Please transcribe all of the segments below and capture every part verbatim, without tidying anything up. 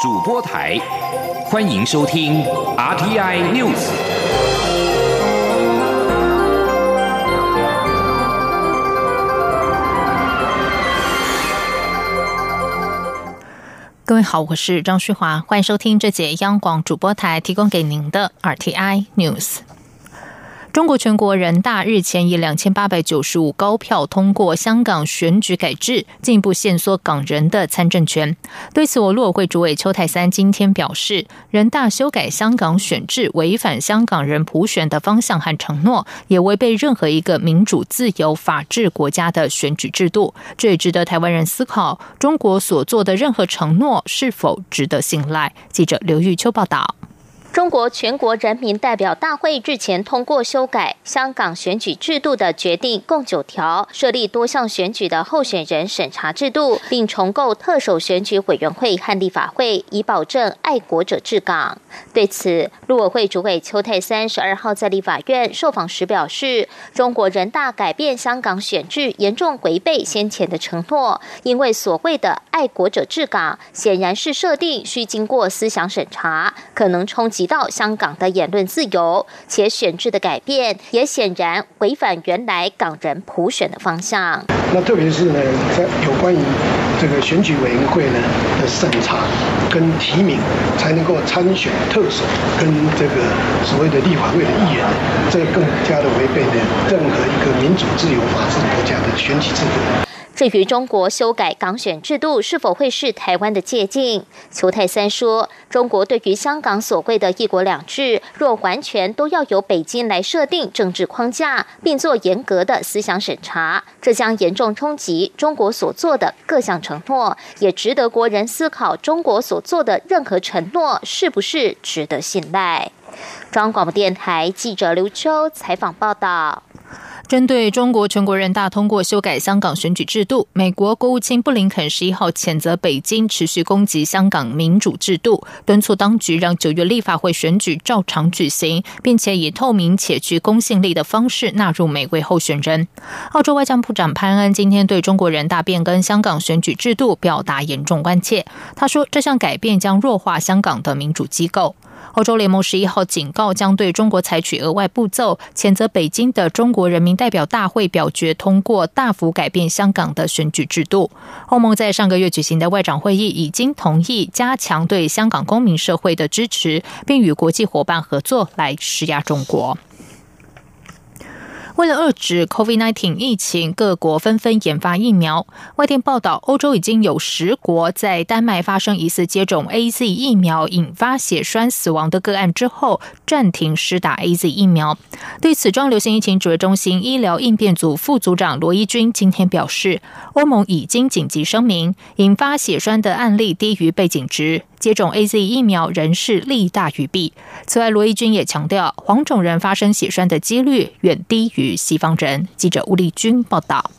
主播台，欢迎收听 R T I News。各位好，我是张旭华，欢迎收听这节央广主播台提供给您的 R T I News。中国全国人大日前以两千八百九十五高票通过香港选举改制，进一步限缩港人的参政权。对此，我陆委会主委邱泰三今天表示，人大修改香港选制违反香港人普选的方向和承诺，也违背任何一个民主自由法治国家的选举制度。这也值得台湾人思考，中国所做的任何承诺是否值得信赖。记者刘玉秋报道。中国全国人民代表大会日前通过修改香港选举制度的决定共九条，设立多项选举的候选人审查制度，并重构特首选举委员会和立法会，以保证爱国者治港。对此，陆委会主委邱泰三十二号在立法院受访时表示，中国人大改变香港选制严重违背先前的承诺，因为所谓的爱国者治港显然是设定需经过思想审查，可能冲击到香港的言论自由，且选制的改变也显然违反原来港人普选的方向。那特别是呢，在有关于这个选举委员会呢的审查跟提名，才能够参选特首跟这个所谓的立法会的议员，这更加的违背呢任何一个民主自由法治国家的选举制度。至于中国修改港选制度是否会是台湾的借鉴，邱泰三说，中国对于香港所谓的一国两制，若完全都要由北京来设定政治框架，并做严格的思想审查，这将严重冲击中国所做的各项承诺，也值得国人思考，中国所做的任何承诺是不是值得信赖。中央广播电台记者刘秋采访报道。针对中国全国人大通过修改香港选举制度，美国国务卿布林肯十一号谴责北京持续攻击香港民主制度，敦促当局让九月立法会选举照常举行，并且以透明且具公信力的方式纳入每位候选人。澳洲外交部长潘恩今天对中国人大变更香港选举制度表达严重关切，他说这项改变将弱化香港的民主机构。欧洲联盟十一号警告将对中国采取额外步骤，谴责北京的中国人民代表大会表决通过大幅改变香港的选举制度。欧盟在上个月举行的外长会议已经同意加强对香港公民社会的支持，并与国际伙伴合作来施压中国。为了遏制 COVID 十九 疫情，各国纷纷研发疫苗。外电报道，欧洲已经有十国在丹麦发生疑似接种 A Z 疫苗引发血栓死亡的个案之后，暂停施打 A Z 疫苗。对此，中央流行疫情指挥中心医疗应变组副组长罗一军今天表示，欧盟已经紧急声明，引发血栓的案例低于背景值，接种 A Z 疫苗仍是利大于弊。此外，罗一军也强调，黄种人发生血栓的几率远低于西方人。记者吴丽君报道。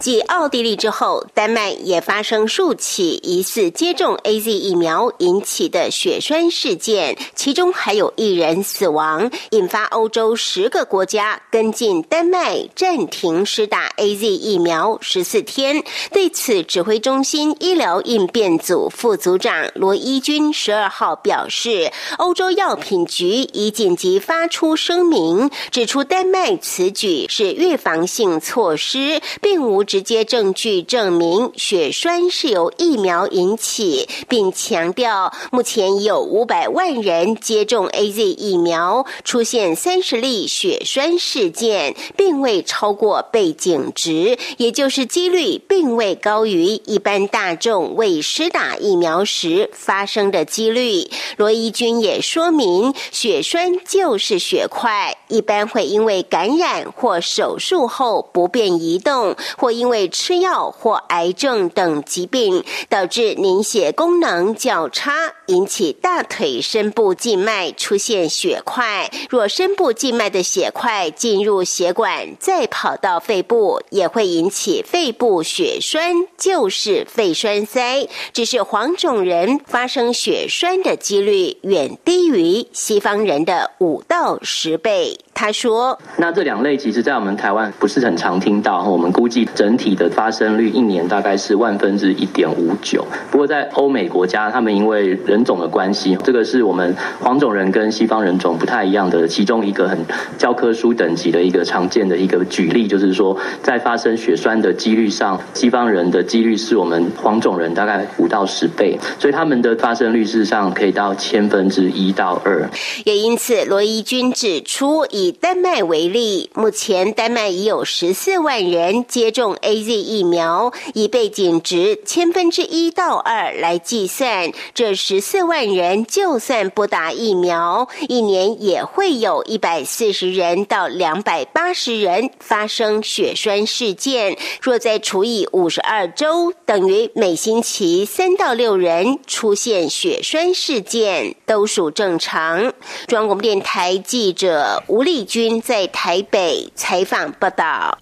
继奥地利之后，丹麦也发生数起疑似接种 A Z 疫苗引起的血栓事件，其中还有一人死亡，引发欧洲十个国家跟进丹麦暂停施打 A Z 疫苗十四天。对此，指挥中心医疗应变组副组长罗一军十二号表示，欧洲药品局已紧急发出声明，指出丹麦此举是预防性措施，并并无直接证据证明血栓是由疫苗引起，并强调目前有五百万人接种 A Z 疫苗，出现三十例血栓事件，并未超过背景值，也就是几率并未高于一般大众未施打疫苗时发生的几率。罗一军也说明，血栓就是血块，一般会因为感染或手术后不便移动，或因为吃药或癌症等疾病导致凝血功能较差，引起大腿深部静脉出现血块。若深部静脉的血块进入血管，再跑到肺部，也会引起肺部血栓，就是肺栓塞。只是黄种人发生血栓的几率远低于西方人的五到十倍。他说：“那这两类其实在我们台湾不是很常听到，我们估计整体的发生率一年大概是万分之一点五九。不过在欧美国家，他们因为人种的关系，这个是我们黄种人跟西方人种不太一样的其中一个很教科书等级的一个常见的一个举例，就是说在发生血栓的几率上，西方人的几率是我们黄种人大概五到十倍，所以他们的发生率事实上可以到千分之一到二。也因此，罗伊君指出，以丹麦为例，目前丹麦已有十四万人接种 A Z 疫苗，以被减值千分之一到二来计算，这十四万人就算不打疫苗，一年也会有一百四十人到两百八十人发生血栓事件。若再除以五十二周，等于每星期三到六人出现血栓事件，都属正常。中央广播电台记者吴丽君在台北采访报道。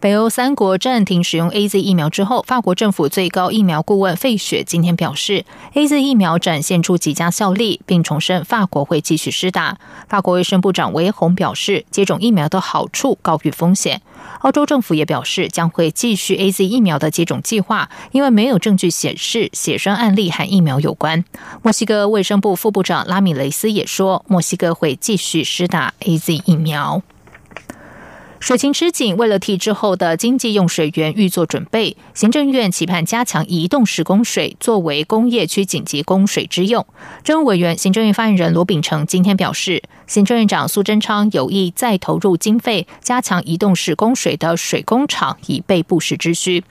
北欧三国暂停使用 A Z 疫苗之后，法国政府最高疫苗顾问费雪今天表示 ，A Z 疫苗展现出极佳效力，并重申法国会继续施打。法国卫生部长维洪表示，接种疫苗的好处高于风险。澳洲政府也表示将会继续 A Z 疫苗的接种计划，因为没有证据显示血栓案例和疫苗有关。墨西哥卫生部副部长拉米雷斯也说，墨西哥会继续施打 A Z 疫苗。水情吃紧，为了替之后的经济用水源预做准备，行政院期盼加强移动式供水作为工业区紧急供水之用。政务委员、行政院发言人罗秉成今天表示，行政院长苏贞昌有意再投入经费，加强移动式供水的水工厂，以备不时之需。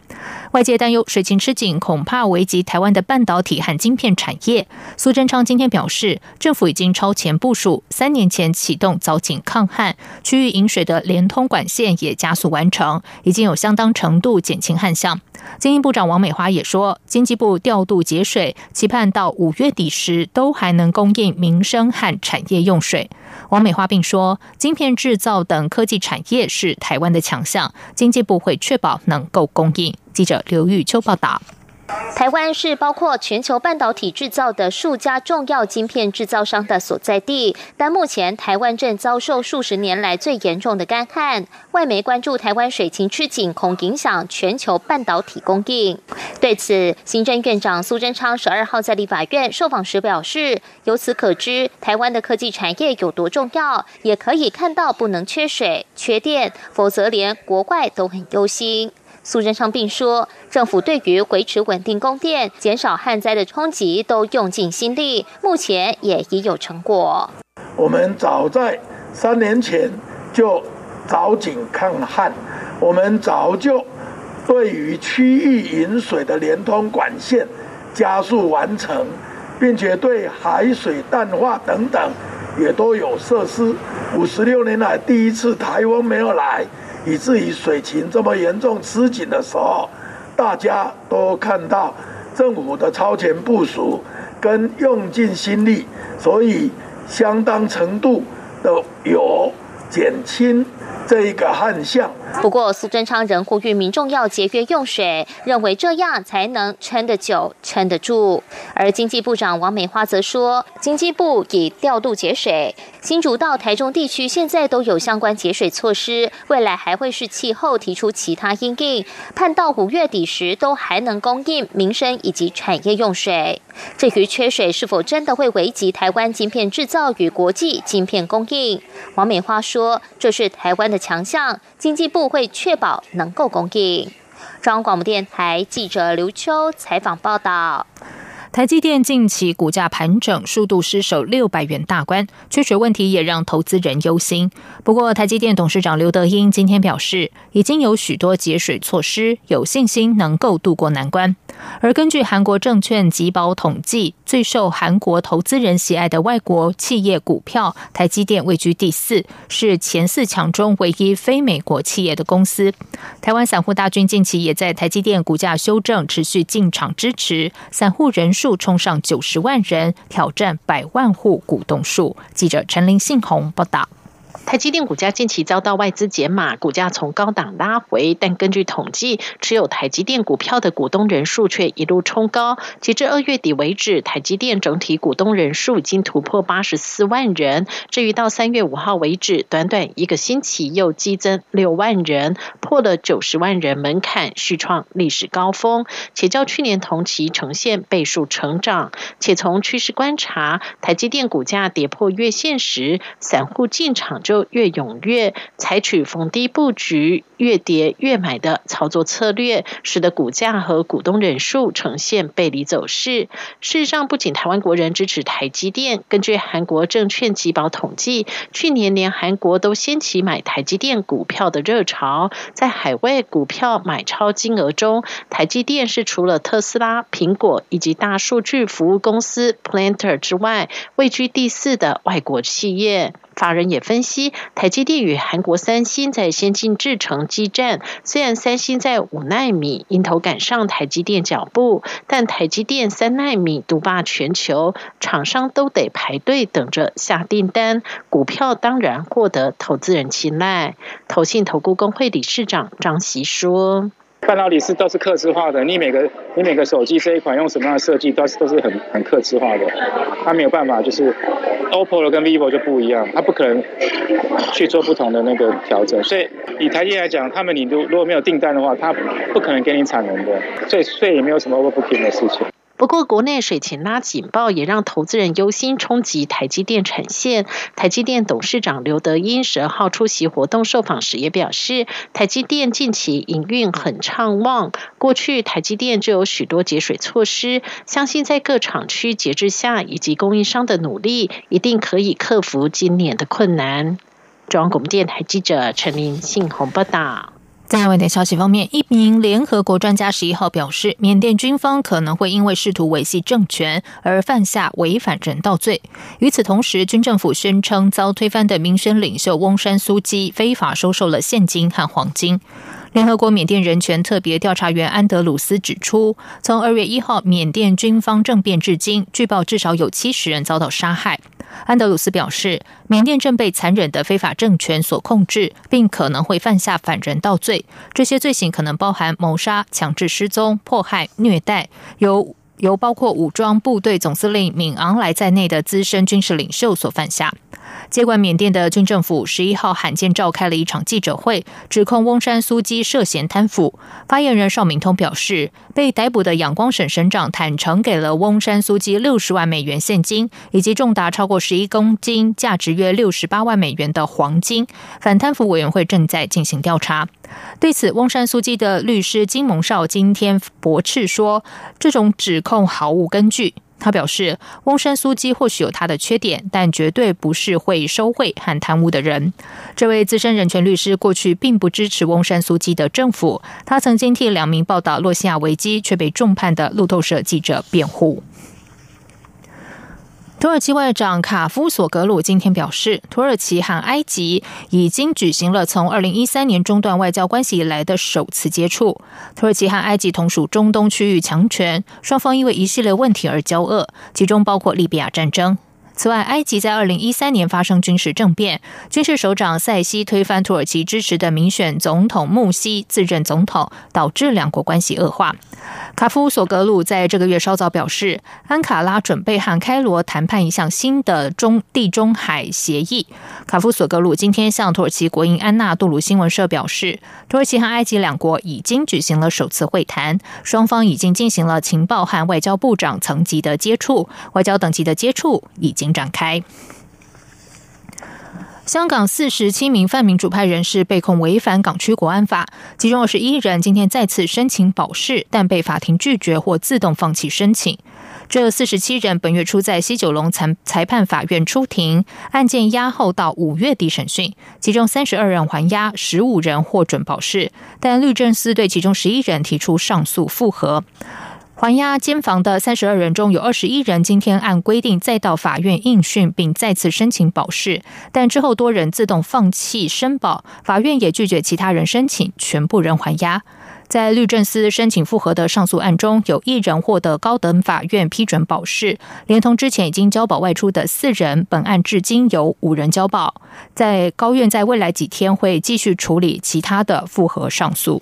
外界担忧水情吃紧恐怕危及台湾的半导体和晶片产业。苏贞昌今天表示，政府已经超前部署，三年前启动藻井抗旱，区域引水的连通管线也加速完成，已经有相当程度减轻旱象。经济部长王美花也说，经济部调度节水，期盼到五月底时都还能供应民生和产业用水。王美花并说，晶片制造等科技产业是台湾的强项，经济部会确保能够供应。记者刘玉秋报道。台湾是包括全球半导体制造的数家重要晶片制造商的所在地，但目前台湾正遭受数十年来最严重的干旱。外媒关注台湾水情吃紧恐影响全球半导体供应。对此，行政院长苏贞昌十二号在立法院受访时表示，由此可知台湾的科技产业有多重要，也可以看到不能缺水、缺电，否则连国外都很忧心。苏贞昌并说，政府对于维持稳定供电、减少旱灾的冲击都用尽心力，目前也已有成果。我们早在三年前就藻井抗旱，我们早就对于区域引水的连通管线加速完成，并且对海水淡化等等也都有设施。五十六年来第一次台风没有来，以至于水情这么严重吃紧的时候，大家都看到政府的超前部署跟用尽心力，所以相当程度的有减轻这一个旱象。不过，苏贞昌仍呼吁民众要节约用水，认为这样才能撑得久、撑得住。而经济部长王美花则说，经济部已调度节水，新竹到台中地区现在都有相关节水措施，未来还会视气候提出其他因应，盼到五月底时都还能供应民生以及产业用水。至于缺水是否真的会危及台湾晶片制造与国际晶片供应，王美花说，这是台湾的强项，经济部会确保能够供应。中央广播电台记者刘秋采访报道。台积电近期股价盘整，数度失守六百元大关，缺水问题也让投资人忧心。不过，台积电董事长刘德英今天表示，已经有许多节水措施，有信心能够渡过难关。而根据韩国证券集保统计，最受韩国投资人喜爱的外国企业股票，台积电位居第四，是前四强中唯一非美国企业的公司。台湾散户大军近期也在台积电股价修正持续进场支持，散户人数数冲上九十万人，挑战百万户股东数。记者陈林信宏报道。台积电股价近期遭到外资减码，股价从高档拉回，但根据统计，持有台积电股票的股东人数却一路冲高。截至二月底为止，台积电整体股东人数已经突破八十四万人。至于到三月五号为止，短短一个星期又激增六万人，破了九十万人门槛，续创历史高峰，且较去年同期呈现倍数成长。且从趋势观察，台积电股价跌破月线时，散户进场就越踊跃，采取逢低布局、越跌越买的操作策略，使得股价和股东人数呈现背离走势。事实上，不仅台湾国人支持台积电，根据韩国证券集保统计，去年连韩国都掀起买台积电股票的热潮。在海外股票买超金额中，台积电是除了特斯拉、苹果以及大数据服务公司 Planter 之外，位居第四的外国企业。法人也分析，台积电与韩国三星在先进制程激战，虽然三星在五奈米迎头赶上台积电脚步，但台积电三奈米独霸全球，厂商都得排队等着下订单，股票当然获得投资人青睐。投信投顾公会理事长张习说，半导体是都是客制化的，你每个你每个手机这一款用什么样的设计，都是都是很很客制化的，它没有办法就是。O P P O 的跟 vivo 就不一样，它不可能去做不同的那个调整，所以以台积电来讲，他们你如果没有订单的话，它不可能给你产能的，所以所以也没有什么 overbooking 的事情。不过，国内水情拉警报也让投资人忧心冲击台积电产线。台积电董事长刘德音十二号出席活动受访时也表示，台积电近期营运很畅旺，过去台积电就有许多节水措施，相信在各厂区节制下以及供应商的努力，一定可以克服今年的困难。中央广播电台记者陈林信宏报道。在外电消息方面，一名联合国专家十一号表示，缅甸军方可能会因为试图维系政权而犯下违反人道罪。与此同时，军政府宣称遭推翻的民选领袖翁山苏姬非法收受了现金和黄金。联合国缅甸人权特别调查员安德鲁斯指出，从二月一号缅甸军方政变至今，据报至少有七十人遭到杀害。安德鲁斯表示，缅甸正被残忍的非法政权所控制，并可能会犯下反人道罪。这些罪行可能包含谋杀、强制失踪、迫害、虐待，由由包括武装部队总司令敏昂莱在内的资深军事领袖所犯下。接管缅甸的军政府十一号罕见召开了一场记者会，指控翁山苏姬涉嫌贪腐。发言人邵明通表示，被逮捕的仰光省省长坦诚给了翁山苏姬六十万美元现金，以及重达超过十一公斤、价值约六十八万美元的黄金。反贪腐委员会正在进行调查。对此，翁山苏姬的律师金蒙少今天驳斥说，这种指控毫无根据。他表示，翁山苏姬或许有他的缺点，但绝对不是会收贿和贪污的人。这位资深人权律师过去并不支持翁山苏姬的政府，他曾经替两名报道洛西亚危机却被重判的路透社记者辩护。土耳其外长卡夫索格鲁今天表示，土耳其和埃及已经举行了从二零一三年中断外交关系以来的首次接触。土耳其和埃及同属中东区域强权，双方因为一系列问题而交恶，其中包括利比亚战争。此外，埃及在二零一三年发生军事政变，军事首长塞西推翻土耳其支持的民选总统穆西自任总统，导致两国关系恶化。卡夫索格鲁在这个月稍早表示，安卡拉准备和开罗谈判一项新的中地中海协议。卡夫索格鲁今天向土耳其国营安纳杜鲁新闻社表示，土耳其和埃及两国已经举行了首次会谈，双方已经进行了情报和外交部长层级的接触，外交等级的接触已经展开。香港四十七名泛民主派人士被控违反港区国安法，其中二十一人今天再次申请保释，但被法庭拒绝或自动放弃申请。这四十七人本月初在西九龙裁判法院出庭，案件押后到五月底审讯，其中三十二人还押，十五人获准保释，但律政司对其中十一人提出上诉复核。还押监防的三十二人中有二十一人今天按规定再到法院应讯并再次申请保释，但之后多人自动放弃申保，法院也拒绝其他人申请，全部人还押。在律政司申请复核的上诉案中，有一人获得高等法院批准保释，连同之前已经交保外出的四人，本案至今有五人交保。在高院在未来几天会继续处理其他的复核上诉。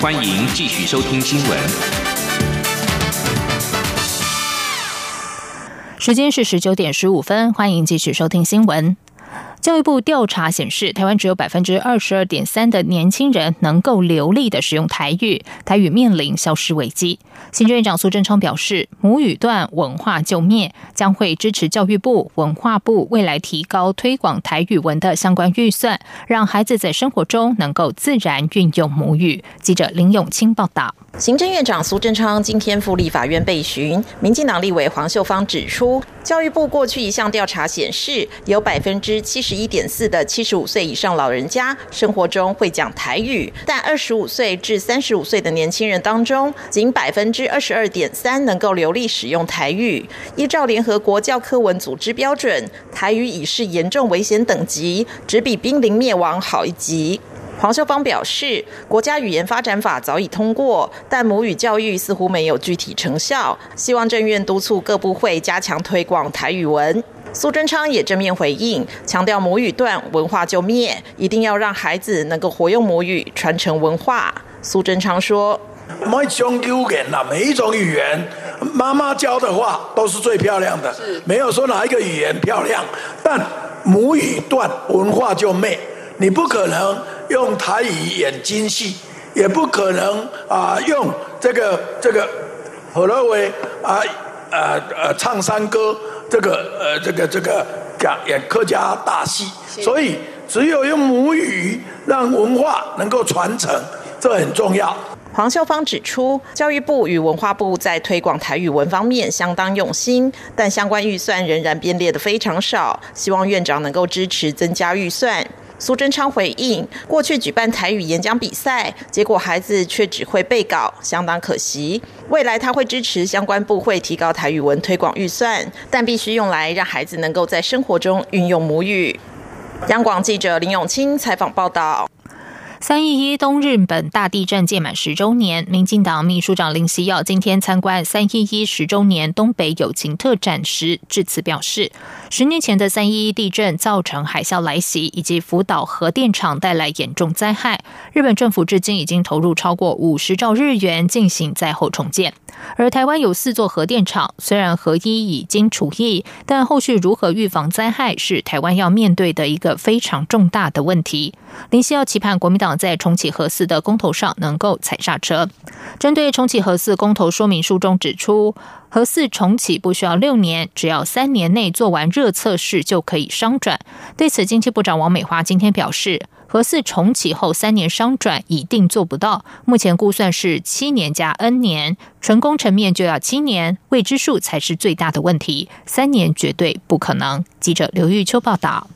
欢迎继续收听新闻。时间是十九点十五分，欢迎继续收听新闻。教育部调查显示，台湾只有 百分之二十二点三 的年轻人能够流利的使用台语，台语面临消失危机。行政院长苏贞昌表示，母语段文化就灭，将会支持教育部、文化部未来提高推广台语文的相关预算，让孩子在生活中能够自然运用母语。记者林永清报道。行政院长苏贞昌今天赴立法院备询，民进党立委黄秀芳指出，教育部过去一项调查显示，有 百分之七十一点四 的七十五岁以上老人家生活中会讲台语，但二十五岁至三十五岁的年轻人当中，仅 百分之二十二点三 能够流利使用台语。依照联合国教科文组织标准，台语已是严重危险等级，只比濒临灭亡好一级。黄秀芳表示，国家语言发展法早已通过，但母语教育似乎没有具体成效，希望政院督促各部会加强推广台语文。苏贞昌也正面回应，强调母语断，文化就灭，一定要让孩子能够活用母语，传承文化。苏贞昌说：“每一种语言啦，每一种语言，妈妈教的话都是最漂亮的，没有说哪一个语言漂亮。但母语断，文化就灭，你不可能。”用台语演京戏，也不可能啊、呃！用这个这个何乐为啊呃呃唱山歌，这个呃这个这个讲演客家大戏，所以只有用母语让文化能够传承，这很重要。黄秀芳指出，教育部与文化部在推广台语文方面相当用心，但相关预算仍然编列得非常少，希望院长能够支持增加预算。苏贞昌回应，过去举办台语演讲比赛，结果孩子却只会背稿，相当可惜。未来他会支持相关部会提高台语文推广预算，但必须用来让孩子能够在生活中运用母语。央广记者林永清采访报道。三一一东日本大地震届满十周年，民进党秘书长林锡耀今天参观三一一十周年东北友情特展时致辞表示，十年前的三一一地震造成海啸来袭，以及福岛核电厂带来严重灾害，日本政府至今已经投入超过五十兆日元进行灾后重建。而台湾有四座核电厂，虽然核一已经除役，但后续如何预防灾害是台湾要面对的一个非常重大的问题。林锡耀期盼国民党在重启核四的公投上能够踩刹车。针对重启核四公投说明书中指出，核四重启不需要六年，只要三年内做完热测试就可以商转。对此，经济部长王美花今天表示，核四重启后三年商转一定做不到，目前估算是七年加 N 年，纯工程面就要七年，未知数才是最大的问题，三年绝对不可能。记者刘玉秋报道。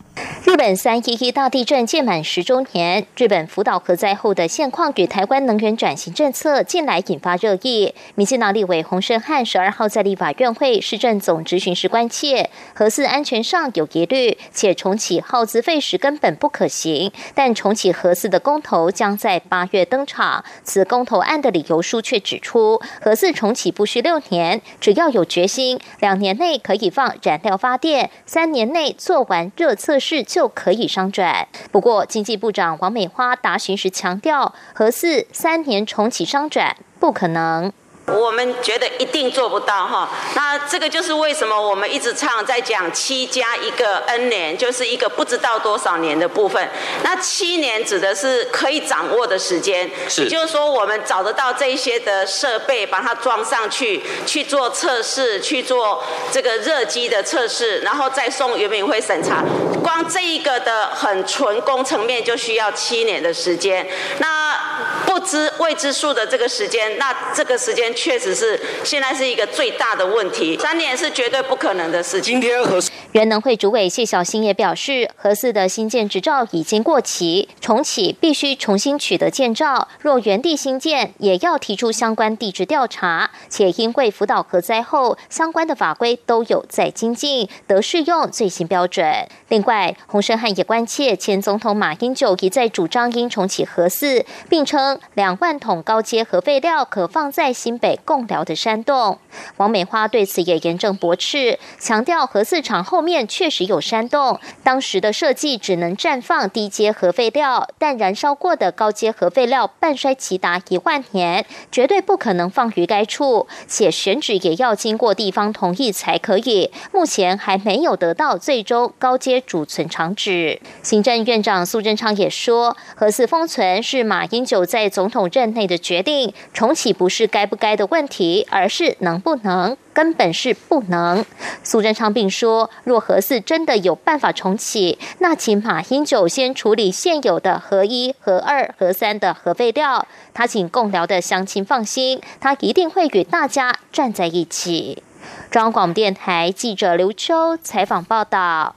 日本三一一大地震届满十周年，日本福岛核灾后的现况与台湾能源转型政策近来引发热议。民进党立委洪胜汉十二号在立法院会市政总质询时关切，核四安全上有疑虑，且重启耗资费时根本不可行。但重启核四的公投将在八月登场，此公投案的理由书却指出，核四重启不需六年，只要有决心，两年内可以放燃料发电，三年内做完热测试是就可以商转。不过，经济部长王美花答询时强调，核四三年重启商转不可能。我们觉得一定做不到哈，那这个就是为什么我们一直唱在讲七加一个 N 年，就是一个不知道多少年的部分。那七年指的是可以掌握的时间，是，就是说我们找得到这一些的设备，把它装上去，去做测试，去做这个热机的测试，然后再送原民会审查。光这一个的很纯工程面就需要七年的时间。那不知未知数的这个时间，那这个时间确实是现在是一个最大的问题，三年是绝对不可能的事情。今天核四原能会主委谢小新也表示，核四的新建执照已经过期，重启必须重新取得建照，若原地新建也要提出相关地质调查，且因为福岛核灾后相关的法规都有在精进，得适用最新标准。另外，洪申翰也关切前总统马英九一再主张应重启核四，并称两万桶高阶核废料可放在新北贡寮的山洞。王美花对此也严正驳斥，强调核四厂后面确实有山洞，当时的设计只能绽放低阶核废料，但燃烧过的高阶核废料半衰期达一万年，绝对不可能放于该处，且选址也要经过地方同意才可以，目前还没有得到最终高阶储存厂址。行政院长苏贞昌也说，核四封存是马英九在总统任内的决定，重启不是该不该的问题，而是能不能，根本是不能。苏贞昌并说，若核四真的有办法重启，那请马英九先处理现有的核一、核二、核三的核废料。他请贡寮的乡亲放心，他一定会与大家站在一起。中央广播电台记者刘秋采访报道。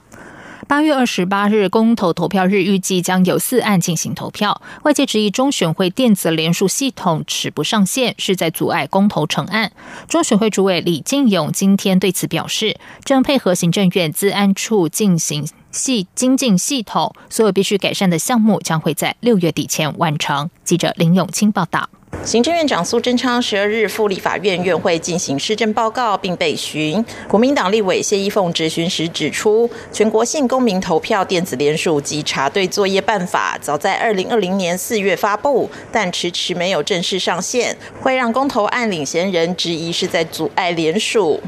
八月二十八日公投投票日预计将有四案进行投票，外界质疑中选会电子联署系统迟不上线，是在阻碍公投成案。中选会主委李进勇今天对此表示，正配合行政院资安处进行系精进系统，所有必须改善的项目将会在六月底前完成。记者林永清报道。行政院长苏贞昌十二日赴立法院院会进行施政报告并被询，国民党立委谢依凤质询时指出，全国性公民投票电子联署及查对作业办法早在二零二零年四月发布，但迟迟没有正式上线，会让公投案领衔人质疑是在阻碍联署。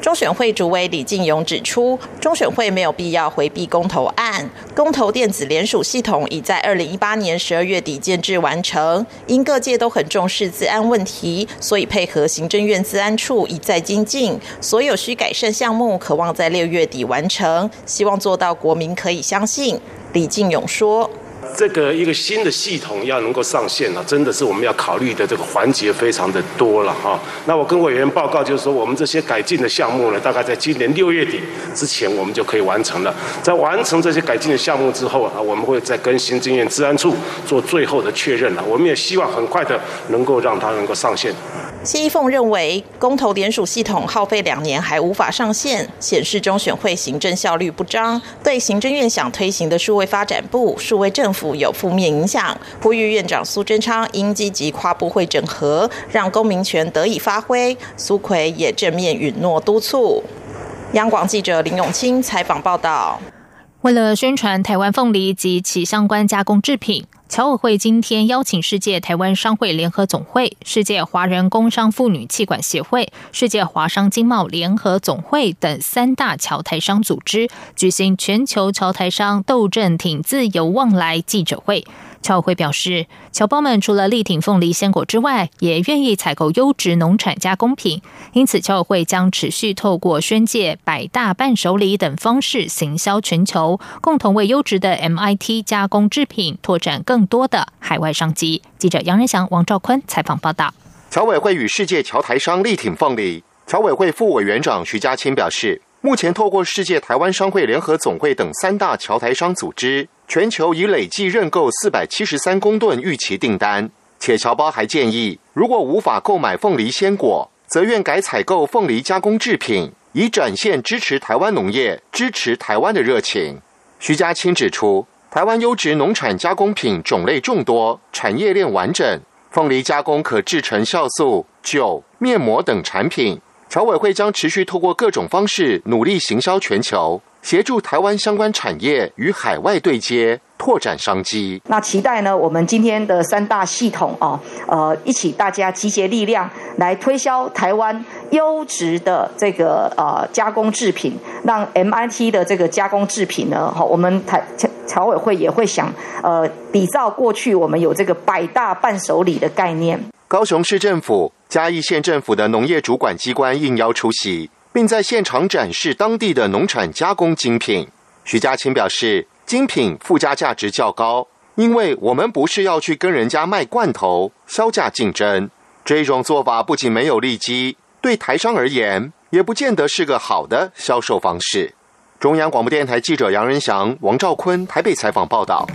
中选会主委李进勇指出，中选会没有必要回避公投案，公投电子联署系统已在二零一八年十二月底建制完成，因各界都很重视资安问题，所以配合行政院资安处一再精进，所有需改善项目可望在六月底完成，希望做到国民可以相信。李进勇说，这个一个新的系统要能够上线了、啊，真的是我们要考虑的这个环节非常的多了哈、啊。那我跟委员报告就是说，我们这些改进的项目呢，大概在今年六月底之前我们就可以完成了。在完成这些改进的项目之后啊，我们会再跟行政院资安处做最后的确认了、啊。我们也希望很快的能够让它能够上线。谢依凤认为，公投联署系统耗费两年还无法上线，显示中选会行政效率不彰，对行政院想推行的数位发展部、数位政府有负面影响，呼吁院长苏贞昌应积极跨部会整合，让公民权得以发挥。苏奎也正面允诺督促。央广记者林永清采访报道。为了宣传台湾凤梨及其相关加工制品，侨委会今天邀请世界台湾商会联合总会、世界华人工商妇女企管协会、世界华商经贸联合总会等三大侨台商组织举行全球侨台商斗争挺自由往来记者会。侨委会表示，侨胞们除了力挺凤梨鲜果之外，也愿意采购优质农产加工品，因此侨委会将持续透过宣介、百大伴手礼等方式行销全球，共同为优质的 M I T 加工制品拓展更多的海外商机。记者杨仁祥、王兆坤采访报道。侨委会与世界侨台商力挺凤梨，侨委会副委员长徐家清表示，目前透过世界台湾商会联合总会等三大侨台商组织，全球已累计认购四百七十三公吨预期订单，且侨胞还建议，如果无法购买凤梨鲜果，则愿改采购凤梨加工制品，以展现支持台湾农业、支持台湾的热情。徐家清指出，台湾优质农产加工品种类众多，产业链完整，凤梨加工可制成酵素、酒、面膜等产品，侨委会将持续透过各种方式努力行销全球，协助台湾相关产业与海外对接，拓展商机。那期待呢，我们今天的三大系统啊，呃，一起大家集结力量来推销台湾优质的这个呃加工制品，让 M I T 的这个加工制品呢，好，我们台侨委会也会想呃，比照过去我们有这个百大伴手礼的概念。高雄市政府、嘉义县政府的农业主管机关应邀出席，并在现场展示当地的农产加工精品。徐家清表示，精品附加价值较高，因为我们不是要去跟人家卖罐头、销价竞争。这种做法不仅没有利基，对台商而言也不见得是个好的销售方式。中央广播电台记者杨仁祥、王兆坤台北采访报道。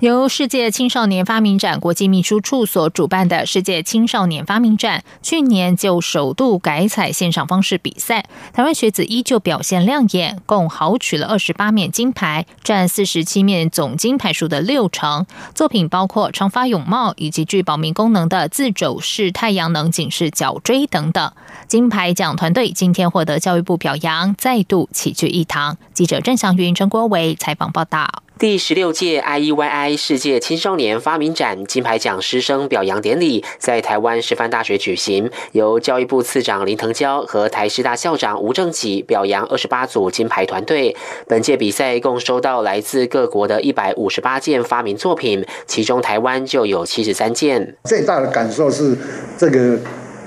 由世界青少年发明展国际秘书处所主办的世界青少年发明展，去年就首度改采线上方式比赛，台湾学子依旧表现亮眼，共豪取了二十八面金牌，占四十七面总金牌数的六成。作品包括长发泳帽以及具保密功能的自走式太阳能警示角锥等等。金牌奖团队今天获得教育部表扬，再度齐聚一堂。记者郑祥云、陈国维采访报道。第十六届 I E Y I 世界青少年发明展金牌奖师生表扬典礼在台湾师范大学举行，由教育部次长林腾蛟和台师大校长吴正己表扬二十八组金牌团队。本届比赛共收到来自各国的一百五十八件发明作品，其中台湾就有七十三件。最大的感受是，这个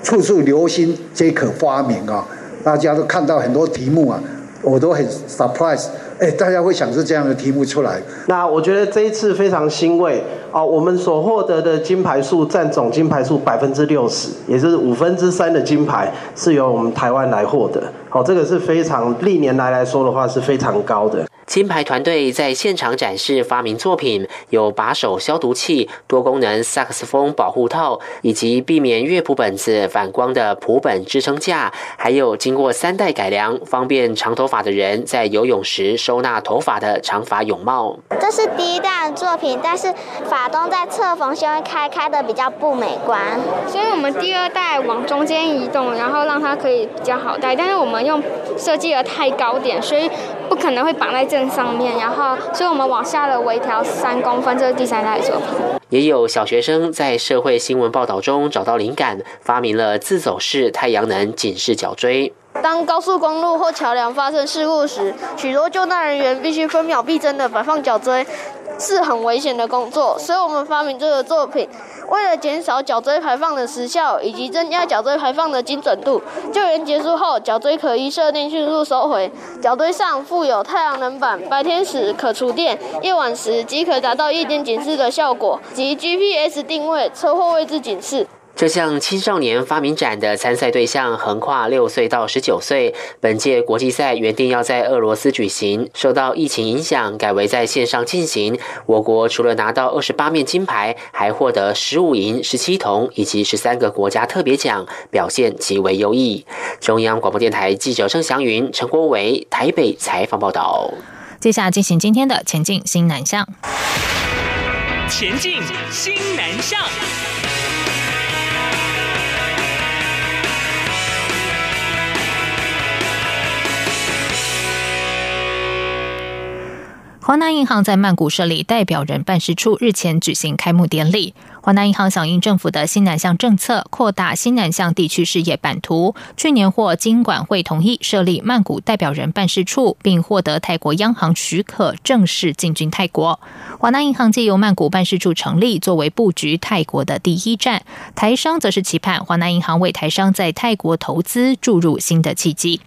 处处留心皆可发明啊！大家都看到很多题目啊，我都很 surprise。哎，大家会想是这样的题目出来。那我觉得这一次非常欣慰啊、哦，我们所获得的金牌数占总金牌数百分之六十，也就是五分之三的金牌是由我们台湾来获得。好、哦，这个是非常历年来来说的话是非常高的。金牌团队在现场展示发明作品，有把手消毒器、多功能萨克斯风保护套，以及避免乐谱本子反光的谱本支撑架，还有经过三代改良，方便长头发的人在游泳时收纳头发的长发泳帽。这是第一代的作品，但是发动在侧缝线会开开的比较不美观，所以我们第二代往中间移动，然后让它可以比较好戴。但是我们用设计的太高点，所以不可能会绑在这上面，然后所以我们往下的微调三公分，这是第三代作品。也有小学生在社会新闻报道中找到灵感，发明了自走式太阳能警示角锥。当高速公路或桥梁发生事故时，许多救难人员必须分秒必争的摆放角锥，是很危险的工作，所以我们发明这个作品，为了减少角锥排放的时效以及增加角锥排放的精准度，救援结束后，角锥可依设定迅速收回。角锥上附有太阳能板，白天时可储电，夜晚时即可达到夜间警示的效果，及 G P S 定位、车祸位置警示。这项青少年发明展的参赛对象横跨六岁到十九岁。本届国际赛原定要在俄罗斯举行，受到疫情影响，改为在线上进行。我国除了拿到二十八面金牌，还获得十五银、十七铜以及十三个国家特别奖，表现极为优异。中央广播电台记者郑祥云、陈国维台北采访报道。接下来进行今天的前进新南向。前进新南向。华纳银行在曼谷设立代表人办事处，日前举行开幕典礼。华纳银行响应政府的新南向政策，扩大新南向地区事业版图。去年获金管会同意设立曼谷代表人办事处，并获得泰国央行许可正式进军泰国。华纳银行借由曼谷办事处成立，作为布局泰国的第一站。台商则是期盼华纳银行为台商在泰国投资注入新的契机。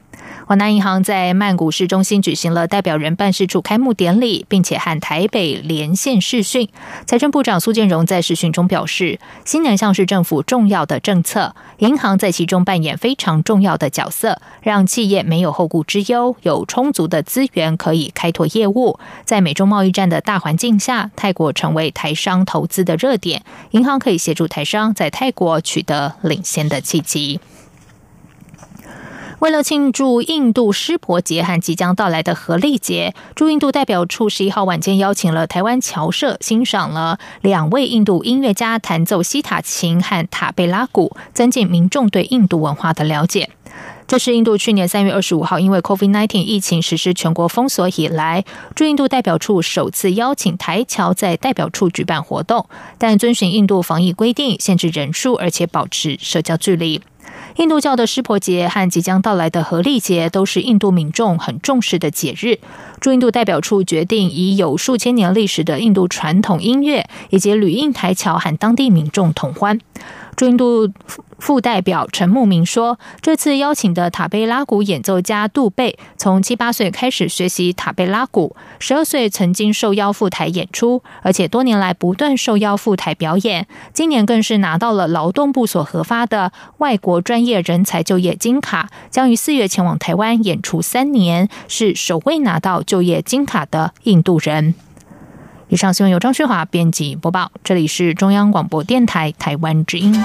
华纳银行在曼谷市中心举行了代表人办事处开幕典礼，并且和台北连线视讯。财政部长苏建荣在视讯中表示，新南向是政府重要的政策，银行在其中扮演非常重要的角色，让企业没有后顾之忧，有充足的资源可以开拓业务。在美中贸易战的大环境下，泰国成为台商投资的热点，银行可以协助台商在泰国取得领先的契机。为了庆祝印度湿婆节和即将到来的荷历节，驻印度代表处十一号晚间邀请了台湾侨社欣赏了两位印度音乐家弹奏西塔琴和塔贝拉鼓，增进民众对印度文化的了解。这是印度去年三月二十五号因为 COVID 十九 疫情实施全国封锁以来，驻印度代表处首次邀请台侨在代表处举办活动，但遵循印度防疫规定，限制人数，而且保持社交距离。印度教的湿婆节和即将到来的荷历节都是印度民众很重视的节日。驻印度代表处决定以有数千年历史的印度传统音乐以及旅印台侨和当地民众同欢。驻印度副代表陈牧民说，这次邀请的塔贝拉鼓演奏家杜贝从七八岁开始学习塔贝拉鼓，十二岁曾经受邀赴台演出，而且多年来不断受邀赴台表演，今年更是拿到了劳动部所核发的外国专业人才就业金卡，将于四月前往台湾演出三年，是首位拿到就业金卡的印度人。以上新闻由张旭华编辑播报，这里是中央广播电台台湾之音。